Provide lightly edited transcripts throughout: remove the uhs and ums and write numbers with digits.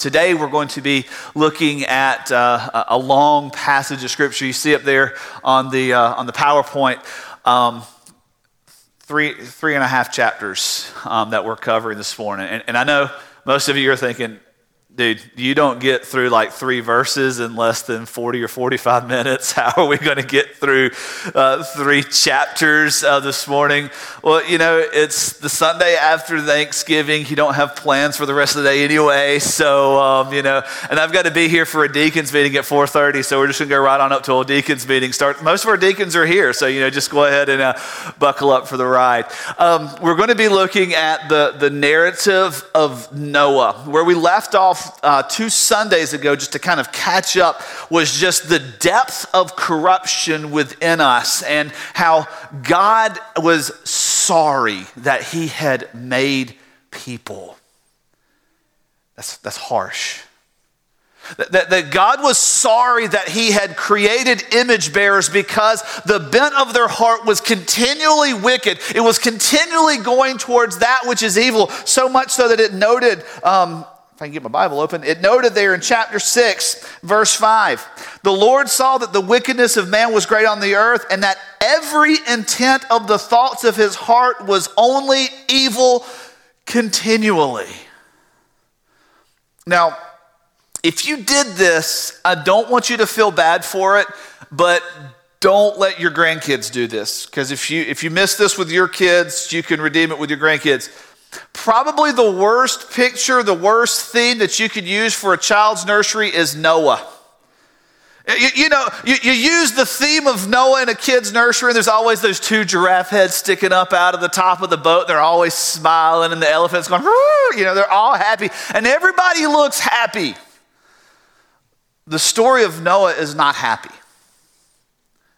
Today we're going to be looking at a long passage of scripture. You see up there on the PowerPoint, three and a half chapters that we're covering this morning. And I know most of you are thinking, dude, you don't get through like three verses in less than 40 or 45 minutes. How are we going to get through three chapters this morning? Well, you know, it's the Sunday after Thanksgiving. You don't have plans for the rest of the day anyway. So, you know, and I've got to be here for a deacon's meeting at 4:30. So we're just going to go right on up to a deacon's meeting. Most of our deacons are here. So, you know, just go ahead and buckle up for the ride. We're going to be looking at the narrative of Noah, where we left off two Sundays ago, just to kind of catch up, was just the depth of corruption within us and how God was sorry that he had made people. That's harsh. That God was sorry that he had created image bearers because the bent of their heart was continually wicked. It was continually going towards that which is evil, so much so that it noted... I can get my Bible open. It noted there in chapter 6, verse 5, the Lord saw that the wickedness of man was great on the earth, and that every intent of the thoughts of his heart was only evil continually. Now, if you did this, I don't want you to feel bad for it, but don't let your grandkids do this, because if you miss this with your kids, you can redeem it with your grandkids. Probably the worst picture, the worst theme that you could use for a child's nursery is Noah. You use the theme of Noah in a kid's nursery, and there's always those two giraffe heads sticking up out of the top of the boat. They're always smiling, and the elephant's going, woo! You know, they're all happy, and everybody looks happy. The story of Noah is not happy.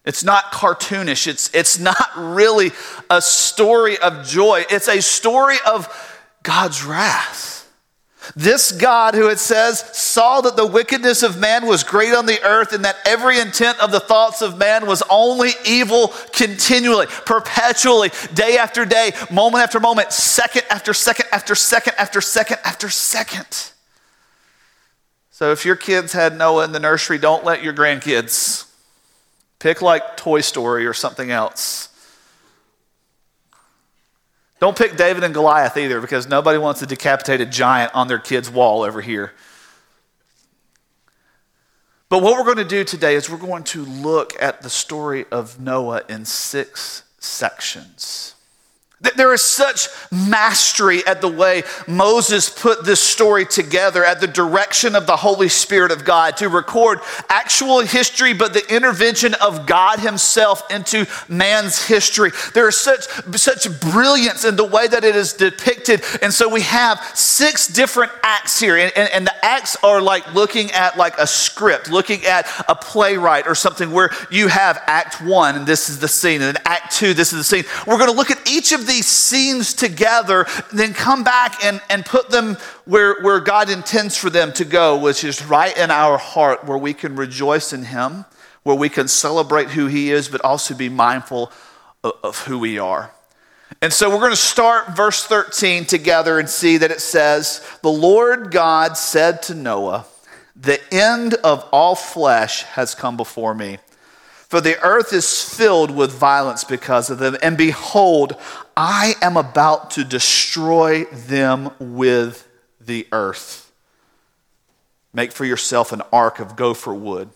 It's not cartoonish. It's not really a story of joy. It's a story of God's wrath. This God, who it says, saw that the wickedness of man was great on the earth, and that every intent of the thoughts of man was only evil continually, perpetually, day after day, moment after moment, second after second after second after second after second. So if your kids had Noah in the nursery, don't let your grandkids... Pick like Toy Story or something else. Don't pick David and Goliath either, because nobody wants a decapitated giant on their kid's wall over here. But what we're going to do today is we're going to look at the story of Noah in 6 sections. There is such mastery at the way Moses put this story together at the direction of the Holy Spirit of God to record actual history, but the intervention of God himself into man's history. There is such brilliance in the way that it is depicted. And so we have 6 different acts here. And the acts are like looking at like a script, looking at a playwright or something, where you have act 1, and this is the scene, and then act 2, this is the scene. We're going to look at each of these scenes together, then come back and put them where God intends for them to go, which is right in our heart, where we can rejoice in him, where we can celebrate who he is, but also be mindful of who we are. And so we're going to start verse 13 together and see that it says, the Lord God said to Noah, the end of all flesh has come before me, for the earth is filled with violence because of them. And behold, I am about to destroy them with the earth. Make for yourself an ark of gopher wood.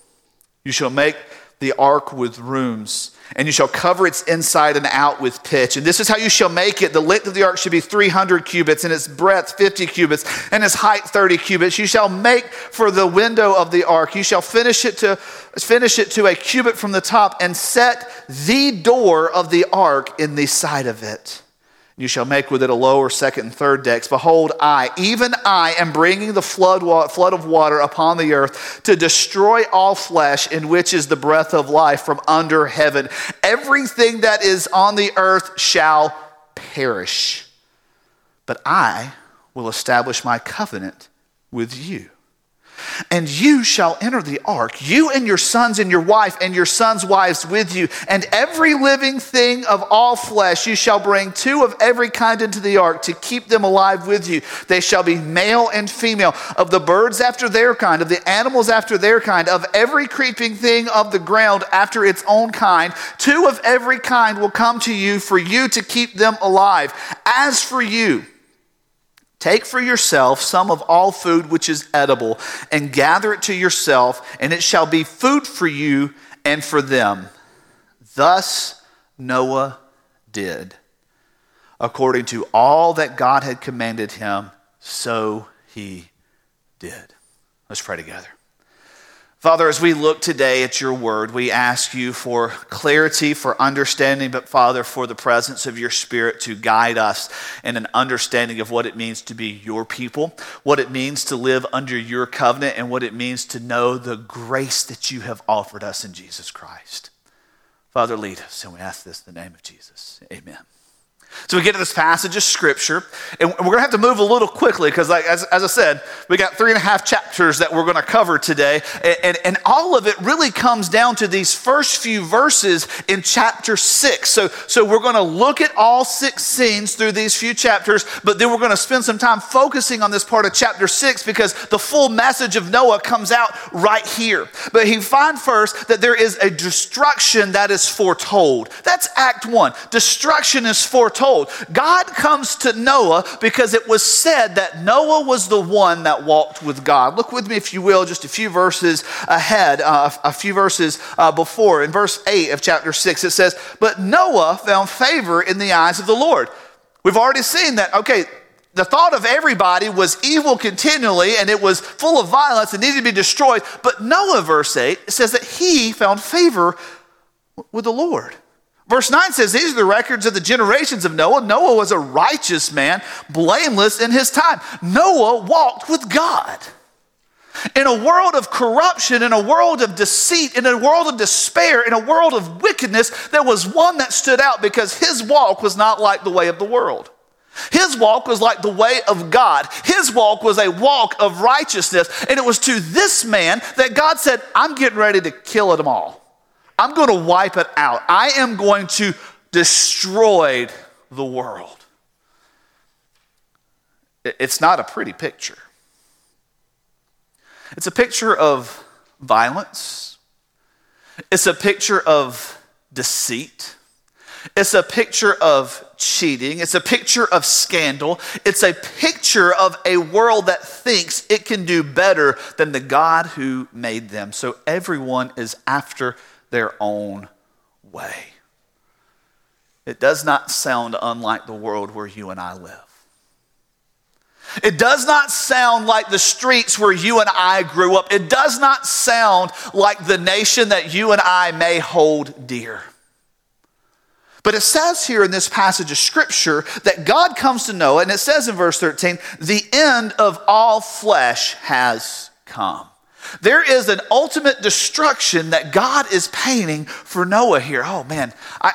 You shall make the ark with rooms, and you shall cover its inside and out with pitch. And this is how you shall make it. The length of the ark should be 300 cubits, and its breadth 50 cubits, and its height 30 cubits. You shall make for the window of the ark. You shall finish it to a cubit from the top, and set the door of the ark in the side of it. You shall make with it a lower, second, and third decks. Behold, I, even I, am bringing the flood of water upon the earth to destroy all flesh, in which is the breath of life from under heaven. Everything that is on the earth shall perish. But I will establish my covenant with you, and you shall enter the ark, you and your sons and your wife and your sons' wives with you, and every living thing of all flesh. You shall bring two of every kind into the ark to keep them alive with you. They shall be male and female, of the birds after their kind, of the animals after their kind, of every creeping thing of the ground after its own kind. Two of every kind will come to you for you to keep them alive. As for you, take for yourself some of all food which is edible, and gather it to yourself, and it shall be food for you and for them. Thus Noah did. According to all that God had commanded him, so he did. Let's pray together. Father, as we look today at your word, we ask you for clarity, for understanding, but Father, for the presence of your Spirit to guide us in an understanding of what it means to be your people, what it means to live under your covenant, and what it means to know the grace that you have offered us in Jesus Christ. Father, lead us, and we ask this in the name of Jesus. Amen. So we get to this passage of Scripture, and we're going to have to move a little quickly because, like as I said, we got 3.5 chapters that we're going to cover today, and all of it really comes down to these first few verses in chapter 6. So we're going to look at all 6 scenes through these few chapters, but then we're going to spend some time focusing on this part of chapter 6 because the full message of Noah comes out right here. But he finds first that there is a destruction that is foretold. That's Act 1. Destruction is foretold. God comes to Noah because it was said that Noah was the one that walked with God. Look with me, if you will, just a few verses ahead, before. In verse 8 of chapter 6, it says, "But Noah found favor in the eyes of the Lord." We've already seen that, okay, the thought of everybody was evil continually, and it was full of violence and needed to be destroyed. But Noah, verse 8, says that he found favor with the Lord. Verse 9 says, "These are the records of the generations of Noah. Noah was a righteous man, blameless in his time." Noah walked with God. In a world of corruption, in a world of deceit, in a world of despair, in a world of wickedness, there was one that stood out because his walk was not like the way of the world. His walk was like the way of God. His walk was a walk of righteousness. And it was to this man that God said, "I'm getting ready to kill them all. I'm going to wipe it out. I am going to destroy the world." It's not a pretty picture. It's a picture of violence. It's a picture of deceit. It's a picture of cheating. It's a picture of scandal. It's a picture of a world that thinks it can do better than the God who made them. So everyone is after their own way. It does not sound unlike the world where you and I live. It does not sound like the streets where you and I grew up. It does not sound like the nation that you and I may hold dear. But it says here in this passage of Scripture that God comes to Noah, and it says in verse 13, "The end of all flesh has come." There is an ultimate destruction that God is painting for Noah here. Oh man, I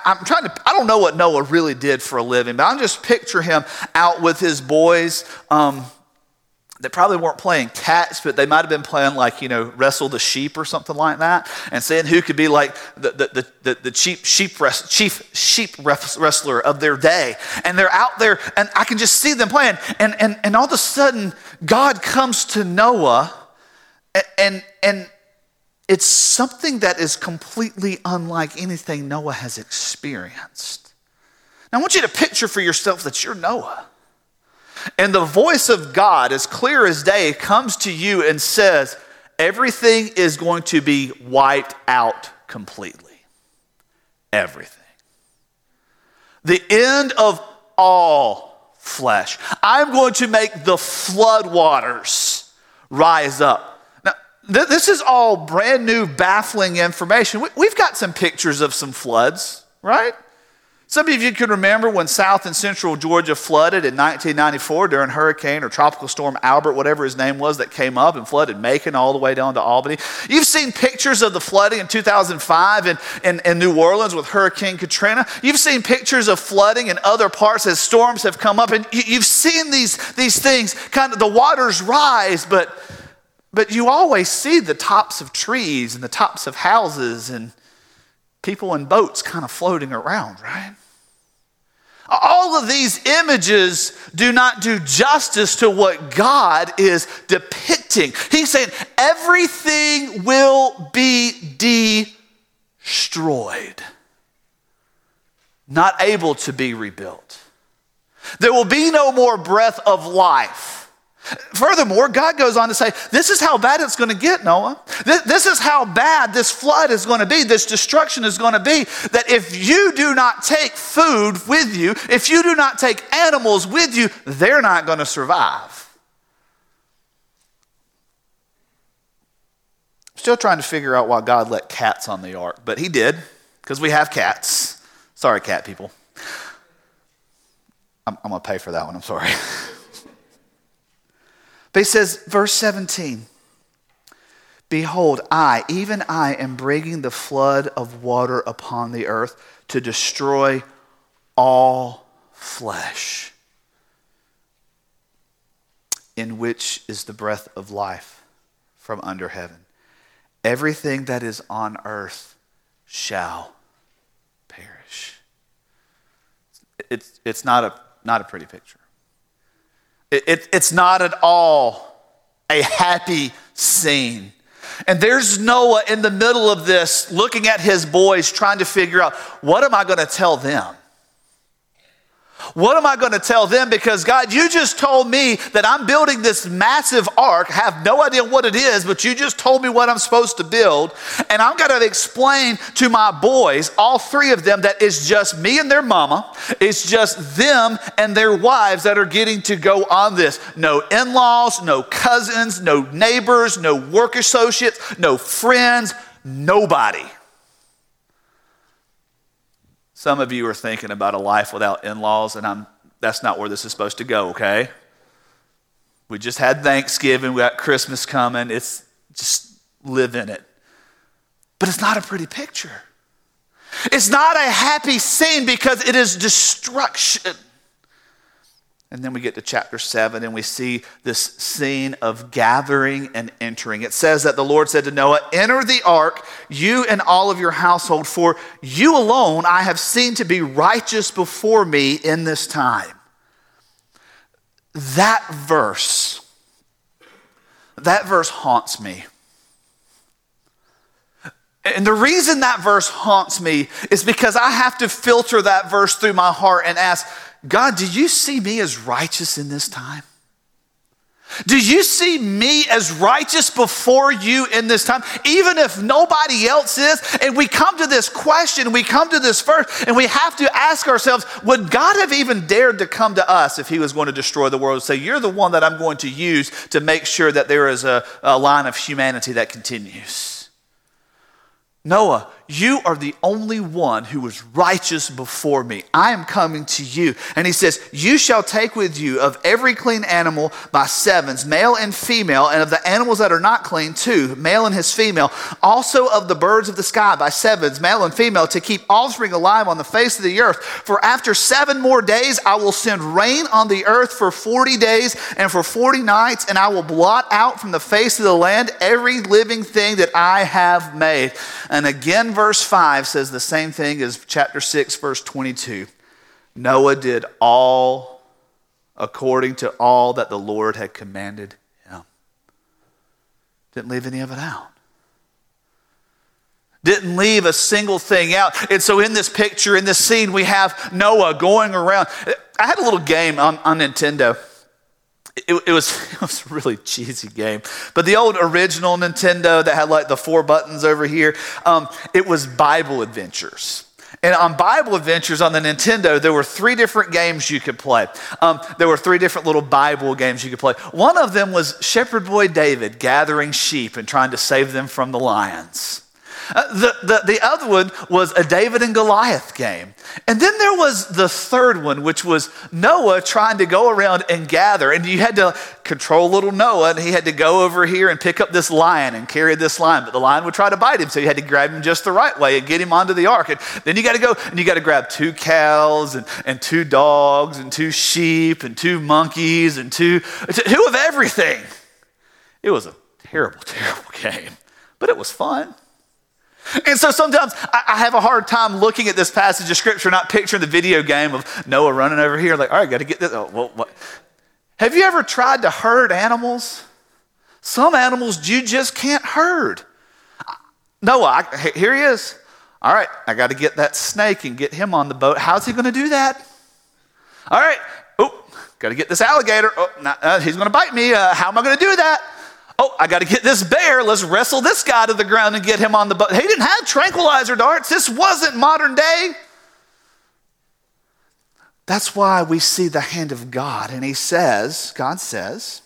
don't know what Noah really did for a living, but I'm just picture him out with his boys. They probably weren't playing catch, but they might have been playing like, wrestle the sheep or something like that, and seeing who could be like the chief sheep wrestler of their day. And they're out there, and I can just see them playing. And all of a sudden, God comes to Noah. And it's something that is completely unlike anything Noah has experienced. Now, I want you to picture for yourself that you're Noah. And the voice of God, as clear as day, comes to you and says, everything is going to be wiped out completely. Everything. The end of all flesh. I'm going to make the floodwaters rise up. This is all brand new, baffling information. We've got some pictures of some floods, right? Some of you can remember when South and Central Georgia flooded in 1994 during Hurricane or Tropical Storm Albert, whatever his name was, that came up and flooded Macon all the way down to Albany. You've seen pictures of the flooding in 2005 in New Orleans with Hurricane Katrina. You've seen pictures of flooding in other parts as storms have come up, and you've seen these things, kind of the waters rise, but But you always see the tops of trees and the tops of houses and people in boats kind of floating around, right? All of these images do not do justice to what God is depicting. He's saying everything will be destroyed, not able to be rebuilt. There will be no more breath of life. Furthermore, God goes on to say, this is how bad it's going to get, Noah. This is how bad this flood is going to be, this destruction is going to be, that if you do not take food with you, if you do not take animals with you, they're not going to survive. Still trying to figure out why God let cats on the ark, but he did, because we have cats. Sorry, cat people. I'm going to pay for that one, I'm sorry. But he says, verse 17, behold, I, even I, am bringing the flood of water upon the earth to destroy all flesh, in which is the breath of life from under heaven. Everything that is on earth shall perish. It's not a pretty picture. It's not at all a happy scene. And there's Noah in the middle of this, looking at his boys, trying to figure out, what am I going to tell them? What am I going to tell them? Because God, you just told me that I'm building this massive ark. I have no idea what it is, but you just told me what I'm supposed to build. And I'm going to explain to my boys, all three of them, that it's just me and their mama. It's just them and their wives that are getting to go on this. No in-laws, no cousins, no neighbors, no work associates, no friends, nobody. Some of you are thinking about a life without in-laws, and that's not where this is supposed to go, okay? We just had Thanksgiving. We got Christmas coming. It's just live in it. But it's not a pretty picture. It's not a happy scene because it is destruction. And then we get to chapter 7, and we see this scene of gathering and entering. It says that the Lord said to Noah, enter the ark, you and all of your household, for you alone I have seen to be righteous before me in this time. That verse haunts me. And the reason that verse haunts me is because I have to filter that verse through my heart and ask, God, do you see me as righteous in this time? Do you see me as righteous before you in this time? Even if nobody else is, and we come to this question, we come to this verse, and we have to ask ourselves, would God have even dared to come to us if he was going to destroy the world and say, you're the one that I'm going to use to make sure that there is a line of humanity that continues? Noah, you are the only one who was righteous before me. I am coming to you. And he says, you shall take with you of every clean animal by sevens, male and female, and of the animals that are not clean too, male and his female, also of the birds of the sky by sevens, male and female, to keep offspring alive on the face of the earth. For after 7 more days, I will send rain on the earth for 40 days and for 40 nights, and I will blot out from the face of the land every living thing that I have made. And again, verse 5 says the same thing as chapter 6, verse 22. Noah did all according to all that the Lord had commanded him. Didn't leave any of it out. Didn't leave a single thing out. And so in this picture, in this scene, we have Noah going around. I had a little game on Nintendo. It was a really cheesy game. But the old original Nintendo that had like the 4 buttons over here, it was Bible Adventures. And on Bible Adventures on the Nintendo, there were 3 different games you could play. There were 3 different little Bible games you could play. One of them was Shepherd Boy David gathering sheep and trying to save them from the lions. The other one was a David and Goliath game. And then there was the third one, which was Noah trying to go around and gather. And you had to control little Noah, and he had to go over here and pick up this lion and carry this lion. But the lion would try to bite him, so you had to grab him just the right way and get him onto the ark. And then you got to go, and you got to grab 2 cows and 2 dogs and 2 sheep and 2 monkeys and two of everything. It was a terrible, terrible game, but it was fun. And so sometimes I have a hard time looking at this passage of scripture, not picturing the video game of Noah running over here, like, all right, got to get this. Oh, well, what? Have you ever tried to herd animals? Some animals you just can't herd. Noah, here he is. All right, I got to get that snake and get him on the boat. How's he going to do that? All right, oh, got to get this alligator. Oh, he's going to bite me. How am I going to do that? Oh, I got to get this bear. Let's wrestle this guy to the ground and get him on the boat. He didn't have tranquilizer darts. This wasn't modern day. That's why we see the hand of God. And God says,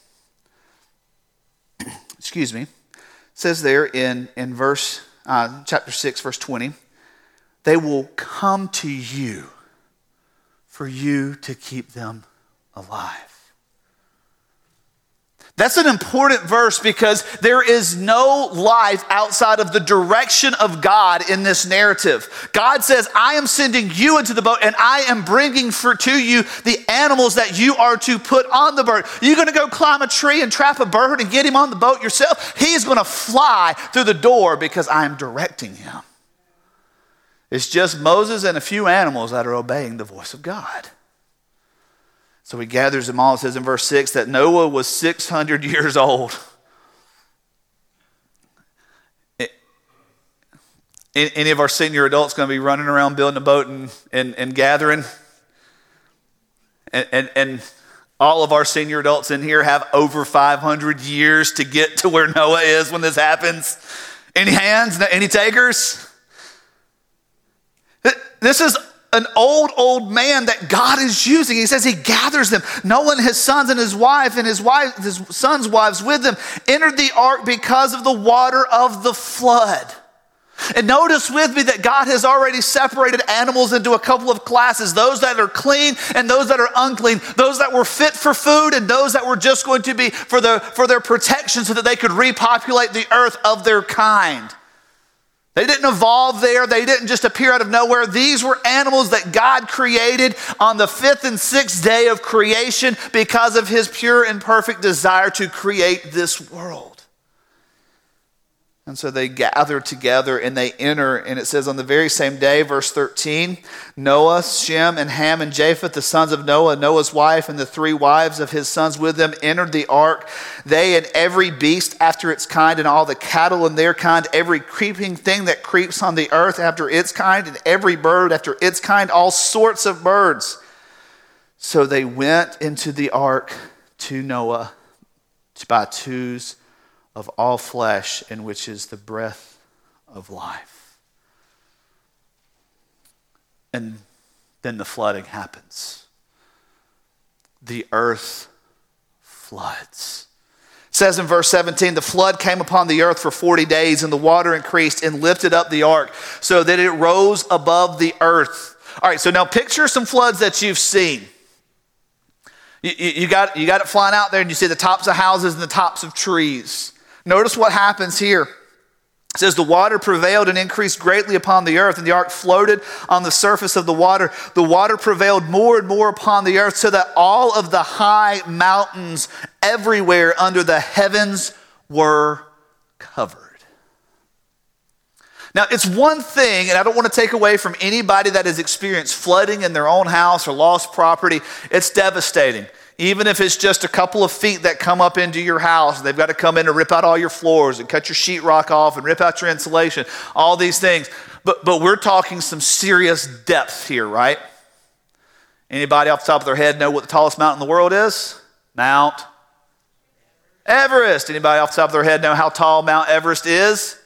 says there in verse chapter 6, verse 20, they will come to you for you to keep them alive. That's an important verse because there is no life outside of the direction of God in this narrative. God says, I am sending you into the boat and I am bringing to you the animals that you are to put on the boat. You're going to go climb a tree and trap a bird and get him on the boat yourself? He's going to fly through the door because I am directing him. It's just Moses and a few animals that are obeying the voice of God. So he gathers them all. It says in verse 6 that Noah was 600 years old. Any of our senior adults going to be running around building a boat and gathering? And all of our senior adults in here have over 500 years to get to where Noah is when this happens. Any hands? Any takers? This is an old man that God is using. He says he gathers them. Noah and his sons and his wife his sons' wives with them entered the ark because of the water of the flood. And notice with me that God has already separated animals into a couple of classes, those that are clean and those that are unclean, those that were fit for food and those that were just going to be for their protection so that they could repopulate the earth of their kind. They didn't evolve there. They didn't just appear out of nowhere. These were animals that God created on the fifth and sixth day of creation because of his pure and perfect desire to create this world. And so they gather together and they enter. And it says on the very same day, verse 13, Noah, Shem, and Ham, and Japheth, the sons of Noah, Noah's wife, and the three wives of his sons with them entered the ark. They and every beast after its kind and all the cattle in their kind, every creeping thing that creeps on the earth after its kind and every bird after its kind, all sorts of birds. So they went into the ark to Noah by twos of all flesh, in which is the breath of life. And then the flooding happens. The earth floods. It says in verse 17, the flood came upon the earth for 40 days, and the water increased and lifted up the ark so that it rose above the earth. All right, so now picture some floods that you've seen. You got it flying out there, and you see the tops of houses and the tops of trees. Notice what happens here. It says, the water prevailed and increased greatly upon the earth, and the ark floated on the surface of the water. The water prevailed more and more upon the earth, so that all of the high mountains everywhere under the heavens were covered. Now, it's one thing, and I don't want to take away from anybody that has experienced flooding in their own house or lost property. It's devastating. Even if it's just a couple of feet that come up into your house, they've got to come in and rip out all your floors and cut your sheetrock off and rip out your insulation, all these things. But we're talking some serious depth here, right? Anybody off the top of their head know what the tallest mountain in the world is? Mount Everest. Anybody off the top of their head know how tall Mount Everest is?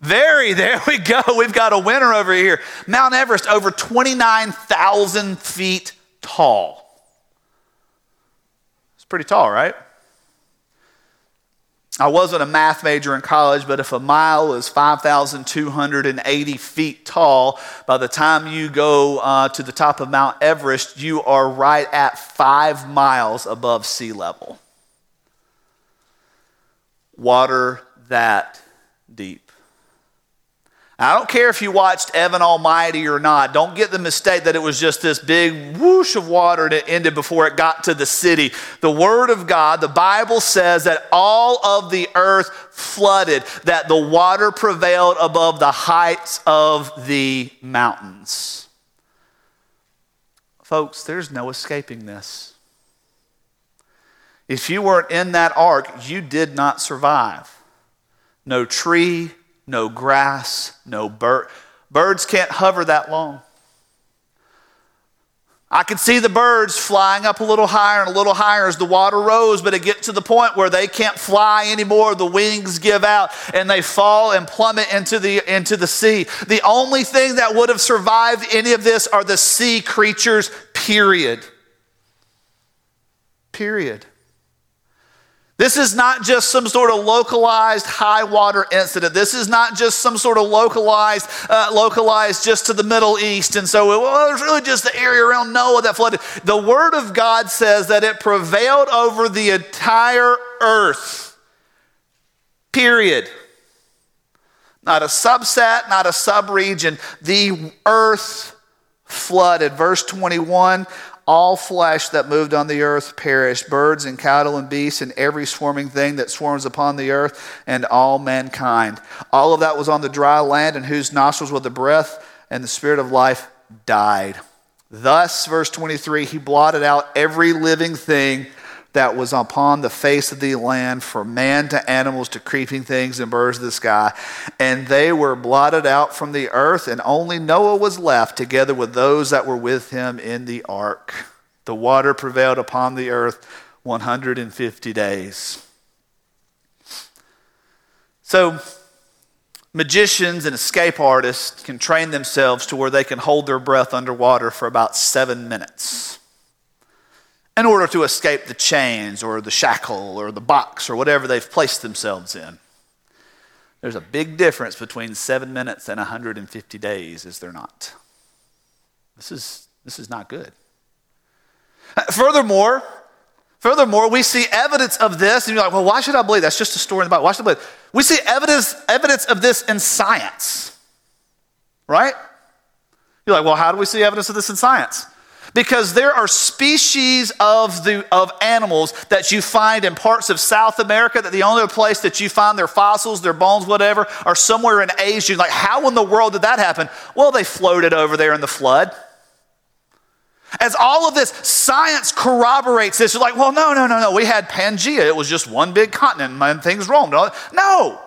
There we go. We've got a winner over here. Mount Everest, over 29,000 feet tall. Pretty tall, right? I wasn't a math major in college, but if a mile is 5,280 feet tall, by the time you go to the top of Mount Everest, you are right at 5 miles above sea level. Water that deep. I don't care if you watched Evan Almighty or not. Don't get the mistake that it was just this big whoosh of water and it ended before it got to the city. The Word of God, the Bible says that all of the earth flooded, that the water prevailed above the heights of the mountains. Folks, there's no escaping this. If you weren't in that ark, you did not survive. No tree, no grass, no bird. Birds can't hover that long. I could see the birds flying up a little higher and a little higher as the water rose, but it gets to the point where they can't fly anymore. The wings give out and they fall and plummet into the sea. The only thing that would have survived any of this are the sea creatures, period. Period. This is not just some sort of localized high water incident. This is not just some sort of localized just to the Middle East. And so it was really just the area around Noah that flooded. The Word of God says that it prevailed over the entire earth. Period. Not a subset, not a subregion. The earth flooded. Verse 21. All flesh that moved on the earth perished, birds and cattle and beasts and every swarming thing that swarms upon the earth and all mankind. All of that was on the dry land, in whose nostrils were the breath, and the spirit of life died. Thus, verse 23, he blotted out every living thing that was upon the face of the land, from man to animals to creeping things and birds of the sky. And they were blotted out from the earth, and only Noah was left, together with those that were with him in the ark. The water prevailed upon the earth 150 days. So magicians and escape artists can train themselves to where they can hold their breath underwater for about 7 minutes. In order to escape the chains or the shackle or the box or whatever they've placed themselves in. There's a big difference between 7 minutes and 150 days, is there not? This is not good. Furthermore, we see evidence of this, and you're like, well, why should I believe? That's just a story in the Bible. Why should I believe? We see evidence of this in science, right? You're like, well, how do we see evidence of this in science? Because there are species of animals that you find in parts of South America that the only place that you find their fossils, their bones, whatever, are somewhere in Asia. Like, how in the world did that happen? Well, they floated over there in the flood. As all of this, science corroborates this. You're like, well, no. We had Pangaea. It was just one big continent and things roamed. No.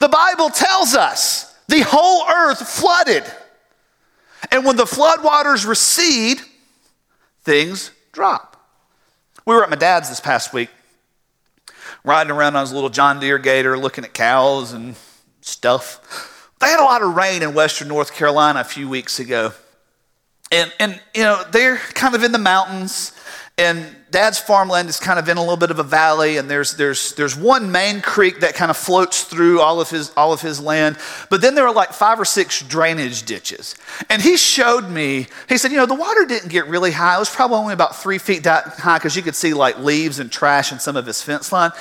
The Bible tells us the whole earth flooded. And when the flood waters recede, things drop. We were at my dad's this past week, riding around on his little John Deere Gator, looking at cows and stuff. They had a lot of rain in western North Carolina a few weeks ago. And you know, they're kind of in the mountains, and Dad's farmland is kind of in a little bit of a valley, and there's one main creek that kind of floats through all of his land. But then there are like 5 or 6 drainage ditches. And he showed me, he said, you know, the water didn't get really high. It was probably only about 3 feet high, because you could see like leaves and trash and some of his fence line.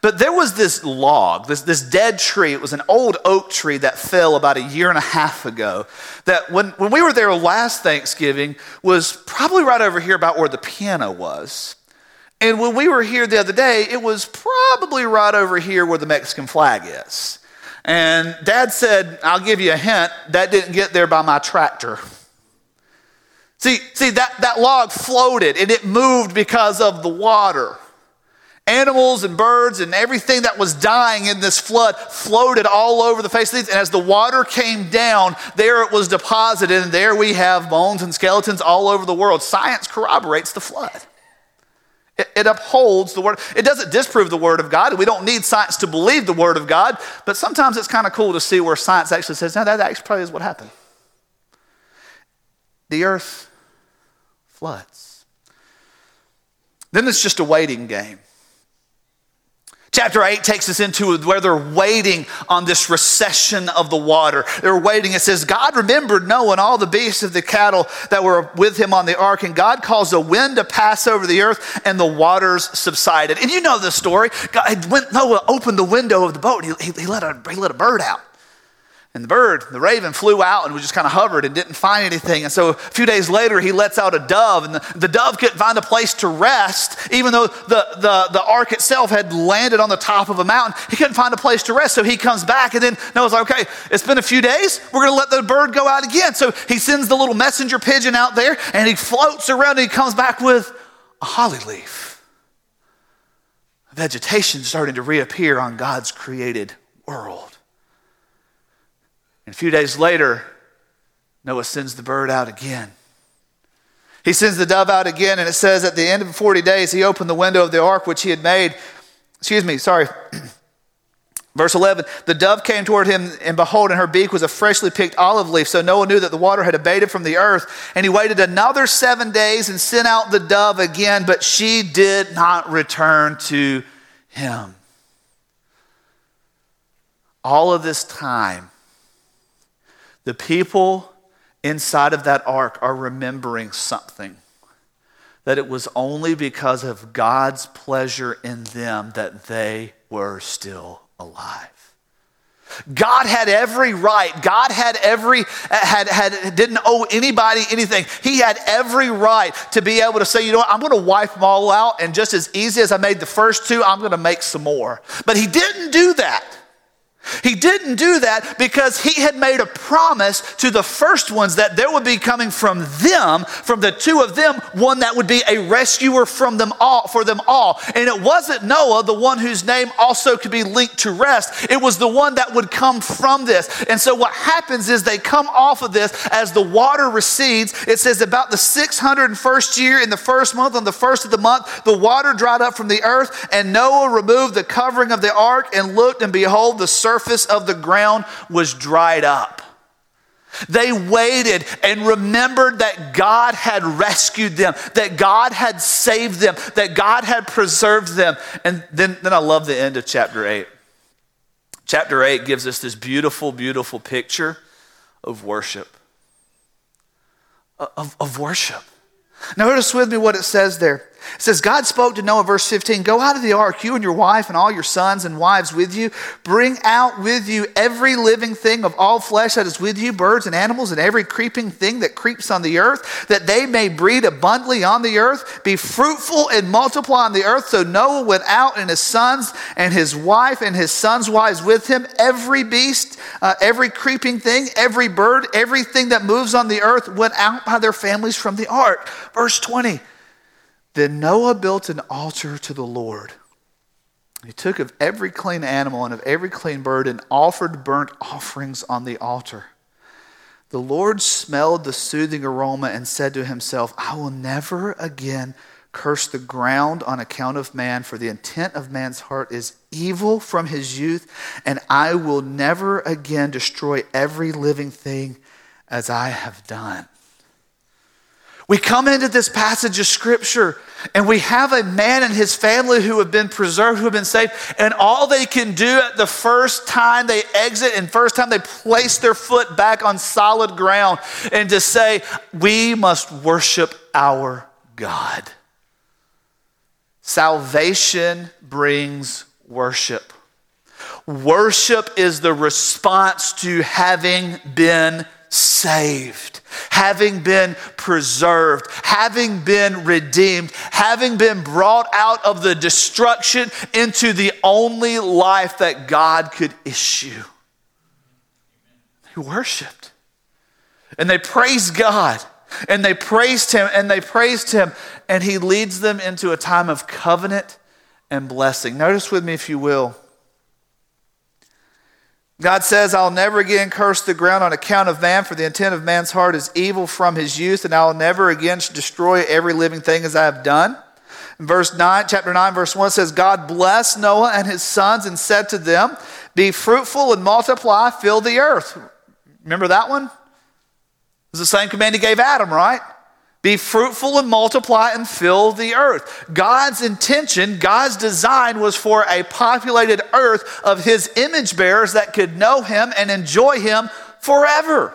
But there was this log, this dead tree. It was an old oak tree that fell about 1.5 years ago, that when we were there last Thanksgiving was probably right over here about where the piano was. And when we were here the other day, it was probably right over here where the Mexican flag is. And Dad said, I'll give you a hint, that didn't get there by my tractor. See that log floated, and it moved because of the water. Animals and birds and everything that was dying in this flood floated all over the face of these. And as the water came down, there it was deposited. And there we have bones and skeletons all over the world. Science corroborates the flood. It upholds the Word. It doesn't disprove the Word of God. We don't need science to believe the Word of God. But sometimes it's kind of cool to see where science actually says, no, that actually probably is what happened. The earth floods. Then it's just a waiting game. Chapter 8 takes us into where they're waiting on this recession of the water. They're waiting. It says, God remembered Noah and all the beasts of the cattle that were with him on the ark, and God caused a wind to pass over the earth, and the waters subsided. And you know the story. Noah opened the window of the boat, and he let a bird out. And the bird, the raven, flew out and we just kind of hovered and didn't find anything. And so a few days later, he lets out a dove, and the dove couldn't find a place to rest, even though the ark itself had landed on the top of a mountain. He couldn't find a place to rest, so he comes back, and then Noah's like, okay, it's been a few days. We're going to let the bird go out again. So he sends the little messenger pigeon out there, and he floats around, and he comes back with a holly leaf. Vegetation starting to reappear on God's created world. And a few days later, Noah sends the bird out again. He sends the dove out again, and it says at the end of 40 days, he opened the window of the ark which he had made. Verse 11, the dove came toward him, and behold, in her beak was a freshly picked olive leaf. So Noah knew that the water had abated from the earth, and he waited another 7 days and sent out the dove again, but she did not return to him. All of this time, the people inside of that ark are remembering something, that it was only because of God's pleasure in them that they were still alive. God had every right. God had didn't owe anybody anything. He had every right to be able to say, you know what, I'm going to wipe them all out, and just as easy as I made the first two, I'm going to make some more. But he didn't do that. He didn't do that because he had made a promise to the first ones that there would be coming from them, from the two of them, one that would be a rescuer from them all, for them all. And it wasn't Noah, the one whose name also could be linked to rest. It was the one that would come from this. And so what happens is they come off of this as the water recedes. It says about the 601st year in the first month, on the first of the month, the water dried up from the earth, and Noah removed the covering of the ark and looked, and behold, the surface of the ground was dried up. They waited and remembered that God had rescued them, that God had saved them, that God had preserved them. And then I love the end of chapter 8. Chapter 8 gives us this beautiful, beautiful picture of worship. Of worship. Now notice with me what it says there. It says, God spoke to Noah, verse 15, go out of the ark, you and your wife and all your sons and wives with you. Bring out with you every living thing of all flesh that is with you, birds and animals and every creeping thing that creeps on the earth, that they may breed abundantly on the earth, be fruitful and multiply on the earth. So Noah went out, and his sons and his wife and his sons' wives with him. Every beast, every creeping thing, every bird, everything that moves on the earth went out by their families from the ark. Verse 20. Then Noah built an altar to the Lord. He took of every clean animal and of every clean bird and offered burnt offerings on the altar. The Lord smelled the soothing aroma and said to himself, I will never again curse the ground on account of man, for the intent of man's heart is evil from his youth, and I will never again destroy every living thing as I have done. We come into this passage of scripture, and we have a man and his family who have been preserved, who have been saved, and all they can do at the first time they exit and first time they place their foot back on solid ground and to say, we must worship our God. Salvation brings worship. Worship is the response to having been saved, having been preserved, having been redeemed, having been brought out of the destruction into the only life that God could issue. They worshiped, and they praised God, and they praised him, and they praised him, and he leads them into a time of covenant and blessing. Notice with me, if you will, God says, I'll never again curse the ground on account of man, for the intent of man's heart is evil from his youth, and I'll never again destroy every living thing as I have done. In verse 9, chapter 9, verse 1 says, God blessed Noah and his sons and said to them, be fruitful and multiply, fill the earth. Remember that one? It was the same command he gave Adam, right? Be fruitful and multiply and fill the earth. God's intention, God's design was for a populated earth of his image bearers that could know him and enjoy him forever.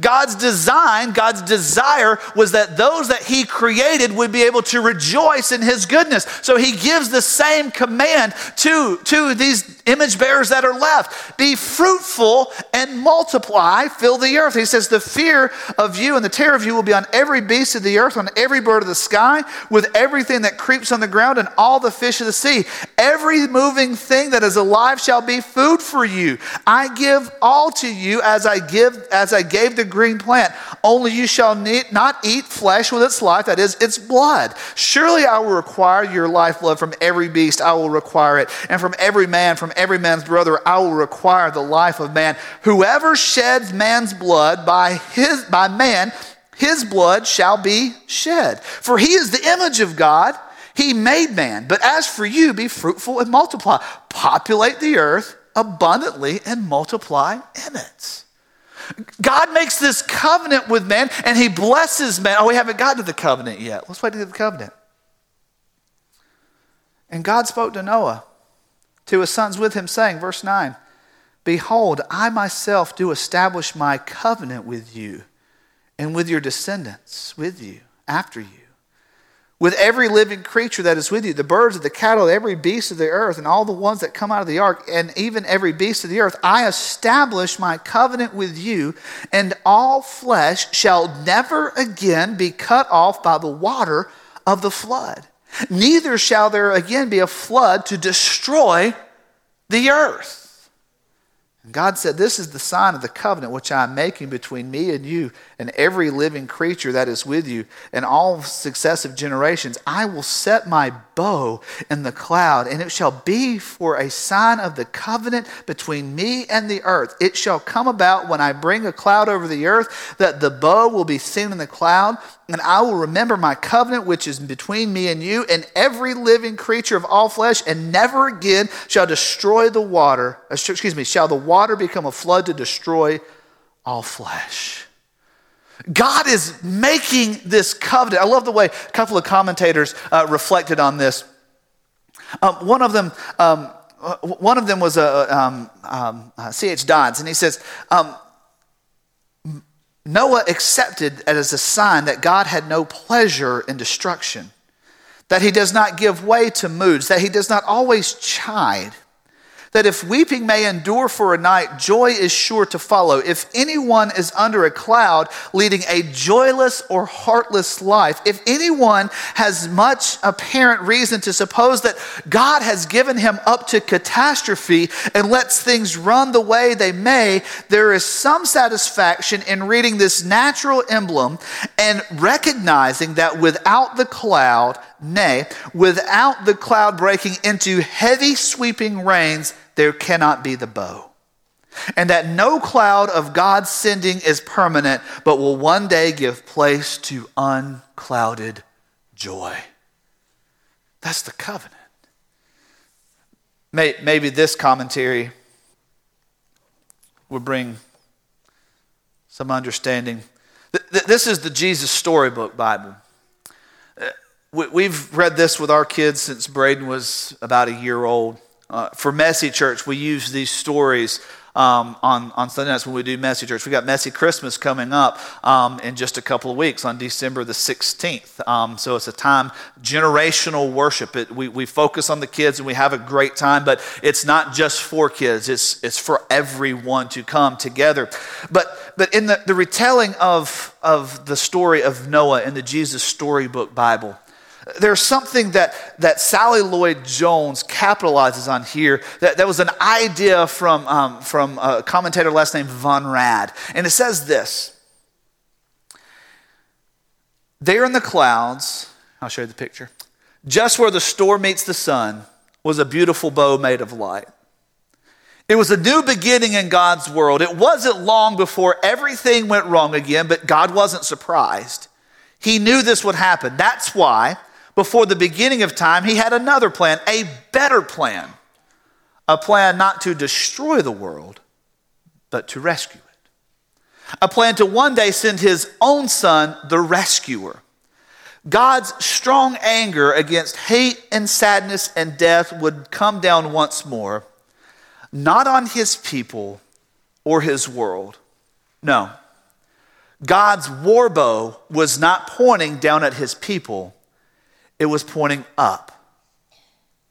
God's design, God's desire was that those that he created would be able to rejoice in his goodness. So he gives the same command to these image bearers that are left. Be fruitful and multiply, fill the earth. He says, the fear of you and the terror of you will be on every beast of the earth, on every bird of the sky, with everything that creeps on the ground and all the fish of the sea. Every moving thing that is alive shall be food for you. I give all to you as I gave the green plant. Only you shall not eat flesh with its life, that is, its blood. Surely I will require your lifeblood from every beast, I will require it. And from every man's brother, I will require the life of man. Whoever sheds man's blood by man, his blood shall be shed. For he is the image of God, he made man. But as for you, be fruitful and multiply. Populate the earth abundantly and multiply in it. God makes this covenant with man and he blesses man. Oh, we haven't gotten to the covenant yet. Let's wait to get the covenant. And God spoke to Noah, to his sons with him, saying, verse 9, behold, I myself do establish my covenant with you and with your descendants, with you, after you, with every living creature that is with you, the birds of the cattle, every beast of the earth, and all the ones that come out of the ark, and even every beast of the earth, I establish my covenant with you, and all flesh shall never again be cut off by the water of the flood. Neither shall there again be a flood to destroy the earth. And God said, this is the sign of the covenant which I am making between me and you and every living creature that is with you and all successive generations. I will set my bow in the cloud, and it shall be for a sign of the covenant between me and the earth. It shall come about when I bring a cloud over the earth that the bow will be seen in the cloud, and I will remember my covenant which is between me and you and every living creature of all flesh, and never again shall the water become a flood to destroy all flesh. God is making this covenant. I love the way a couple of commentators reflected on this. One of them was C.H. Dodds, and he says, Noah accepted it as a sign that God had no pleasure in destruction, that he does not give way to moods, that he does not always chide, that if weeping may endure for a night, joy is sure to follow. If anyone is under a cloud, leading a joyless or heartless life, if anyone has much apparent reason to suppose that God has given him up to catastrophe and lets things run the way they may, there is some satisfaction in reading this natural emblem and recognizing that without the cloud, nay, without the cloud breaking into heavy sweeping rains, there cannot be the bow. And that no cloud of God's sending is permanent, but will one day give place to unclouded joy. That's the covenant. Maybe this commentary will bring some understanding. This is the Jesus Storybook Bible. We've read this with our kids since Braden was about a year old. For Messy Church, we use these stories on Sunday nights when we do Messy Church. We got Messy Christmas coming up in just a couple of weeks on December the 16th. So it's a time, generational worship. We focus on the kids and we have a great time, but it's not just for kids. It's for everyone to come together. But in the retelling of the story of Noah in the Jesus Storybook Bible, there's something that Sally Lloyd-Jones capitalizes on here. That was an idea from a commentator last name Von Rad. And it says this. There in the clouds, I'll show you the picture, just where the storm meets the sun was a beautiful bow made of light. It was a new beginning in God's world. It wasn't long before everything went wrong again, but God wasn't surprised. He knew this would happen. That's why before the beginning of time, he had another plan, a better plan, a plan not to destroy the world, but to rescue it, a plan to one day send his own son, the rescuer. God's strong anger against hate and sadness and death would come down once more, not on his people or his world. No, God's war bow was not pointing down at his people. It was pointing up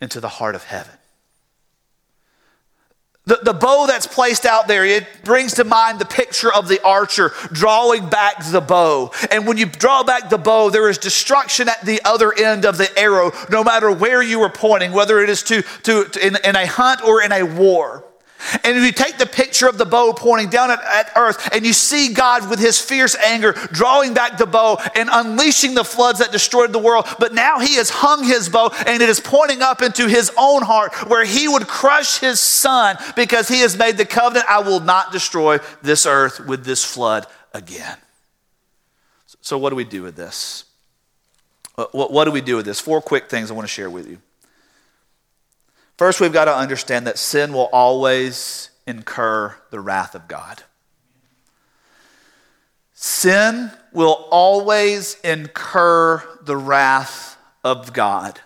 into the heart of heaven. The bow that's placed out there, it brings to mind the picture of the archer drawing back the bow. And when you draw back the bow, there is destruction at the other end of the arrow, no matter where you are pointing, whether it is in a hunt or in a war. And if you take the picture of the bow pointing down at earth, and you see God with his fierce anger drawing back the bow and unleashing the floods that destroyed the world, but now he has hung his bow and it is pointing up into his own heart where he would crush his son because he has made the covenant, I will not destroy this earth with this flood again. So what do we do with this? What do we do with this? Four quick things I want to share with you. First, we've got to understand that sin will always incur the wrath of God. Sin will always incur the wrath of God.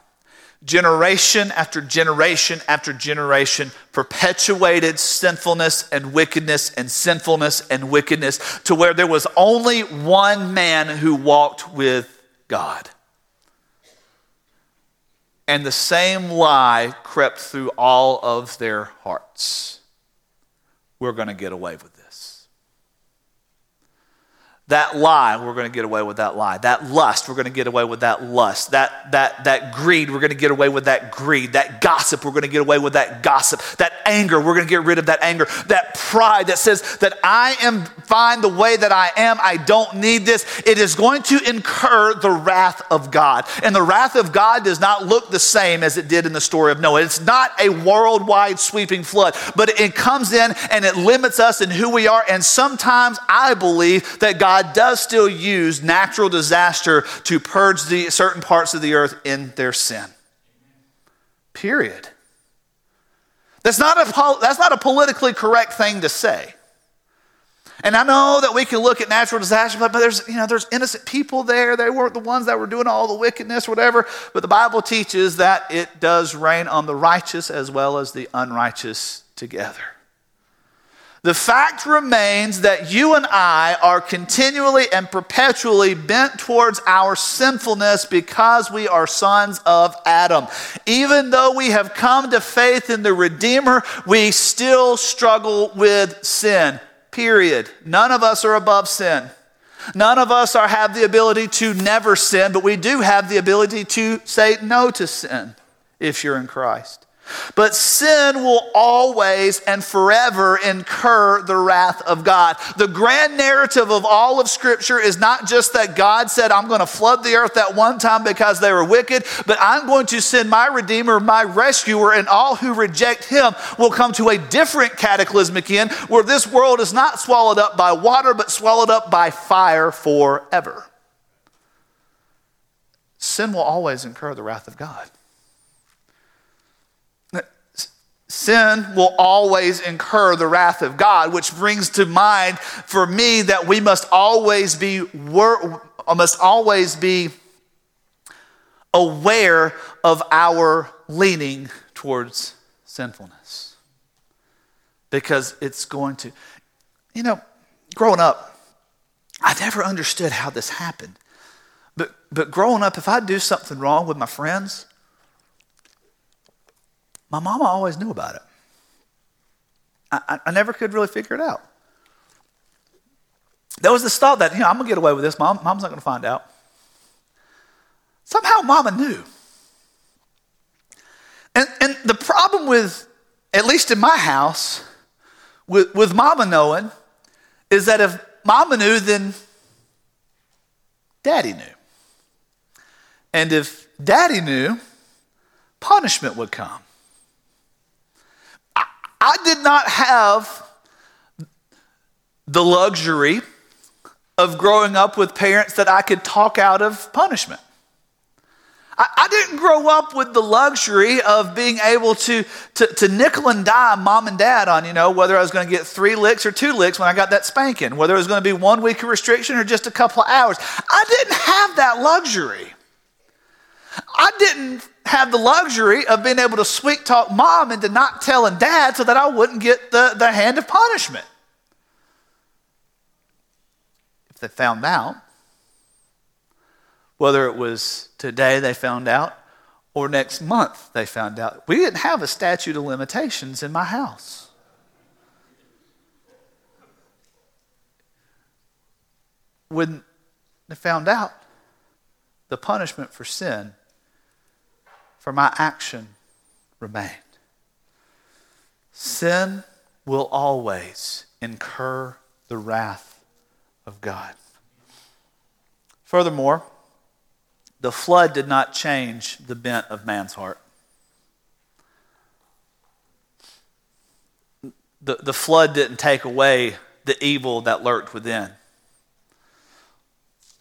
Generation after generation after generation perpetuated sinfulness and wickedness and sinfulness and wickedness to where there was only one man who walked with God. And the same lie crept through all of their hearts. We're going to get away with this. That lie, we're going to get away with that lie. That lust, we're going to get away with that lust. That greed, we're going to get away with that greed. That gossip, we're going to get away with that gossip. That anger, we're going to get rid of that anger. That pride that says that I am fine the way that I am. I don't need this. It is going to incur the wrath of God. And the wrath of God does not look the same as it did in the story of Noah. It's not a worldwide sweeping flood, but it comes in and it limits us in who we are. And sometimes I believe that God does still use natural disaster to purge the certain parts of the earth in their sin. Period. That's not a politically correct thing to say. And I know that we can look at natural disaster, but there's innocent people there. They weren't the ones that were doing all the wickedness, whatever. But the Bible teaches that it does rain on the righteous as well as the unrighteous together. The fact remains that you and I are continually and perpetually bent towards our sinfulness because we are sons of Adam. Even though we have come to faith in the Redeemer, we still struggle with sin. Period. None of us are above sin. None of us have the ability to never sin, but we do have the ability to say no to sin if you're in Christ. But sin will always and forever incur the wrath of God. The grand narrative of all of Scripture is not just that God said, I'm going to flood the earth that one time because they were wicked, but I'm going to send my Redeemer, my Rescuer, and all who reject him will come to a different cataclysmic end where this world is not swallowed up by water, but swallowed up by fire forever. Sin will always incur the wrath of God. Sin will always incur the wrath of God, which brings to mind for me that we must always be aware of our leaning towards sinfulness, because it's going to. Growing up, I never understood how this happened. But growing up, if I do something wrong with my friends, my mama always knew about it. I never could really figure it out. There was this thought that, I'm going to get away with this. Mom's not going to find out. Somehow mama knew. And the problem with, at least in my house, with mama knowing, is that if mama knew, then daddy knew. And if daddy knew, punishment would come. I did not have the luxury of growing up with parents that I could talk out of punishment. I didn't grow up with the luxury of being able to nickel and dime mom and dad on, whether I was going to get 3 licks or 2 licks when I got that spanking, whether it was going to be 1 week of restriction or just a couple of hours. I didn't have that luxury. I didn't have the luxury of being able to sweet talk mom into not telling dad so that I wouldn't get the hand of punishment. if they found out, whether it was today they found out or next month they found out. We didn't have a statute of limitations in my house. When they found out, the punishment for sin, for my action, remained. Sin will always incur the wrath of God. Furthermore, the flood did not change the bent of man's heart. The flood didn't take away the evil that lurked within.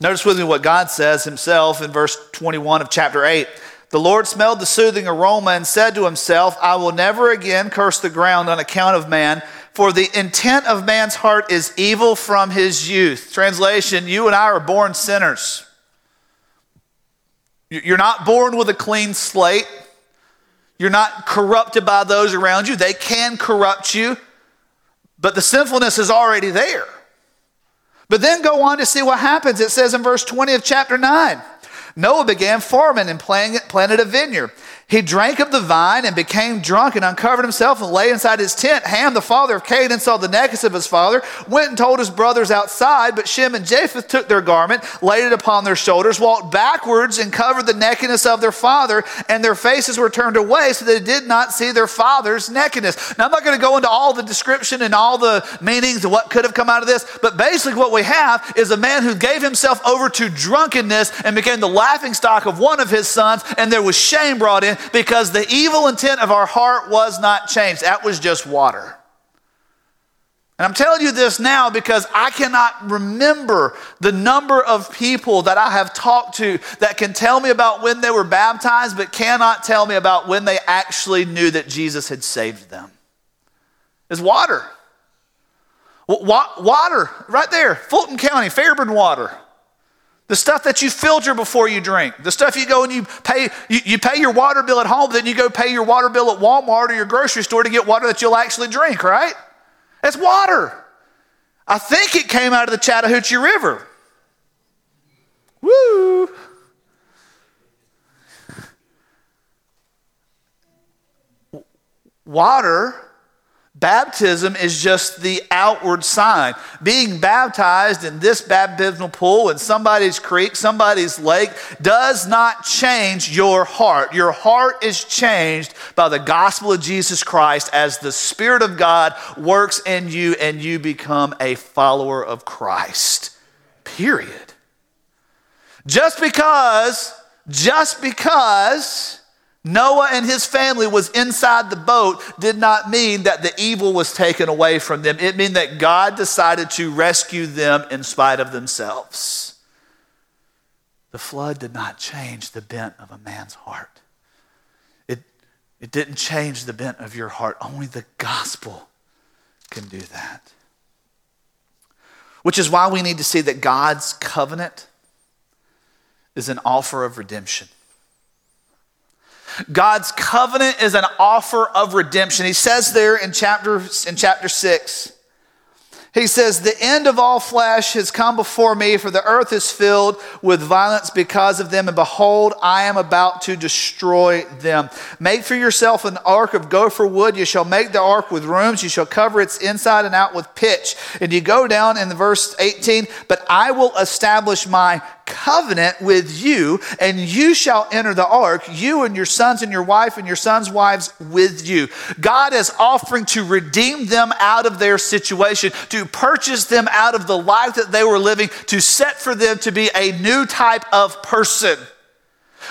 Notice with me what God says himself in verse 21 of chapter 8. The Lord smelled the soothing aroma and said to himself, I will never again curse the ground on account of man, for the intent of man's heart is evil from his youth. Translation, you and I are born sinners. You're not born with a clean slate. You're not corrupted by those around you. They can corrupt you, but the sinfulness is already there. But then go on to see what happens. It says in verse 20 of chapter 9, Noah began farming and planted a vineyard. He drank of the vine and became drunk and uncovered himself and lay inside his tent. Ham, the father of Canaan, saw the nakedness of his father, went and told his brothers outside, but Shem and Japheth took their garment, laid it upon their shoulders, walked backwards and covered the nakedness of their father, and their faces were turned away so they did not see their father's nakedness. Now, I'm not going to go into all the description and all the meanings of what could have come out of this, but basically what we have is a man who gave himself over to drunkenness and became the laughingstock of one of his sons, and there was shame brought in, because the evil intent of our heart was not changed. That was just water. And I'm telling you this now because I cannot remember the number of people that I have talked to that can tell me about when they were baptized but cannot tell me about when they actually knew that Jesus had saved them. It's water. Water, right there. Fulton County, Fairburn water. The stuff that you filter before you drink. The stuff you go and you pay your water bill at home, then you go pay your water bill at Walmart or your grocery store to get water that you'll actually drink, right? That's water. I think it came out of the Chattahoochee River. Woo! Water. Baptism is just the outward sign. Being baptized in this baptismal pool, in somebody's creek, somebody's lake, does not change your heart. Your heart is changed by the gospel of Jesus Christ as the Spirit of God works in you and you become a follower of Christ. Period. Just because Noah and his family was inside the boat did not mean that the evil was taken away from them. It meant that God decided to rescue them in spite of themselves. The flood did not change the bent of a man's heart. It didn't change the bent of your heart. Only the gospel can do that. Which is why we need to see that God's covenant is an offer of redemption. God's covenant is an offer of redemption. He says there in chapter 6, he says, the end of all flesh has come before me, for the earth is filled with violence because of them, and behold, I am about to destroy them. Make for yourself an ark of gopher wood. You shall make the ark with rooms. You shall cover its inside and out with pitch. And you go down in verse 18, but I will establish my covenant with you, and you shall enter the ark, you and your sons and your wife and your sons' wives with you. God is offering to redeem them out of their situation, to purchase them out of the life that they were living, to set for them to be a new type of person.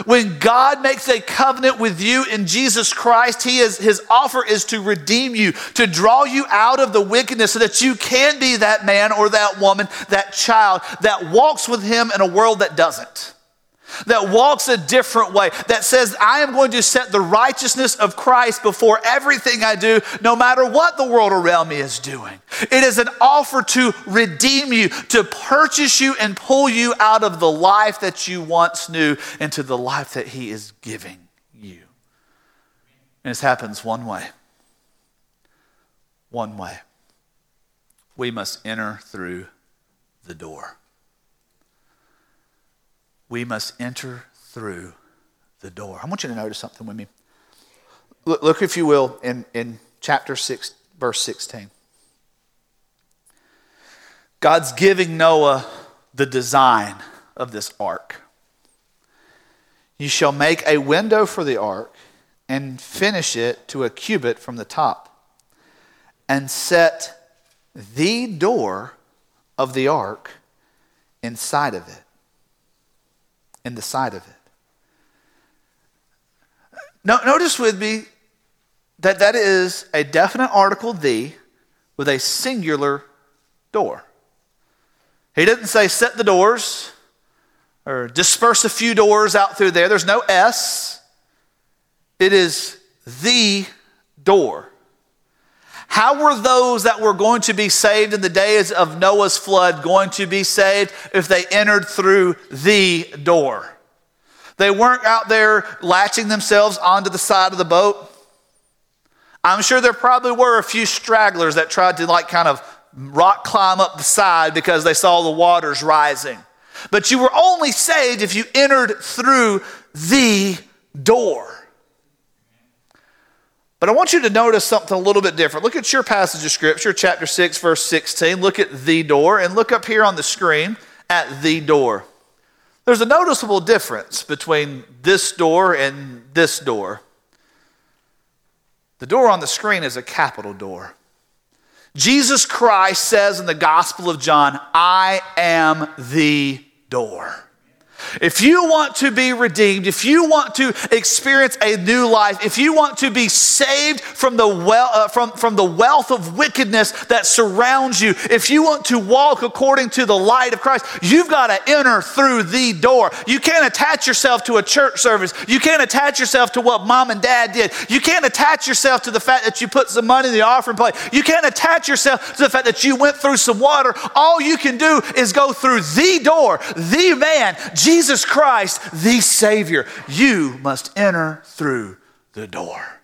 When God makes a covenant with you in Jesus Christ, his offer is to redeem you, to draw you out of the wickedness so that you can be that man or that woman, that child that walks with him in a world that doesn't, that walks a different way, that says, I am going to set the righteousness of Christ before everything I do, no matter what the world around me is doing. It is an offer to redeem you, to purchase you and pull you out of the life that you once knew into the life that he is giving you. And this happens one way. One way. We must enter through the door. We must enter through the door. I want you to notice something with me. Look, if you will, in chapter 6, verse 16. God's giving Noah the design of this ark. You shall make a window for the ark and finish it to a cubit from the top, and set the door of the ark inside of it, in the side of it. Notice with me that that is a definite article, the, with a singular door. He didn't say set the doors or disperse a few doors out through there. There's no S. It is the door. How were those that were going to be saved in the days of Noah's flood going to be saved if they entered through the door? They weren't out there latching themselves onto the side of the boat. I'm sure there probably were a few stragglers that tried to rock climb up the side because they saw the waters rising. But you were only saved if you entered through the door. But I want you to notice something a little bit different. Look at your passage of Scripture, chapter 6, verse 16. Look at the door, and look up here on the screen at the door. There's a noticeable difference between this door and this door. The door on the screen is a capital door. Jesus Christ says in the Gospel of John, I am the door. If you want to be redeemed, if you want to experience a new life, if you want to be saved from the wealth of wickedness that surrounds you, if you want to walk according to the light of Christ, you've got to enter through the door. You can't attach yourself to a church service. You can't attach yourself to what mom and dad did. You can't attach yourself to the fact that you put some money in the offering plate. You can't attach yourself to the fact that you went through some water. All you can do is go through the door, the man, Jesus Christ, the Savior. You must enter through the door.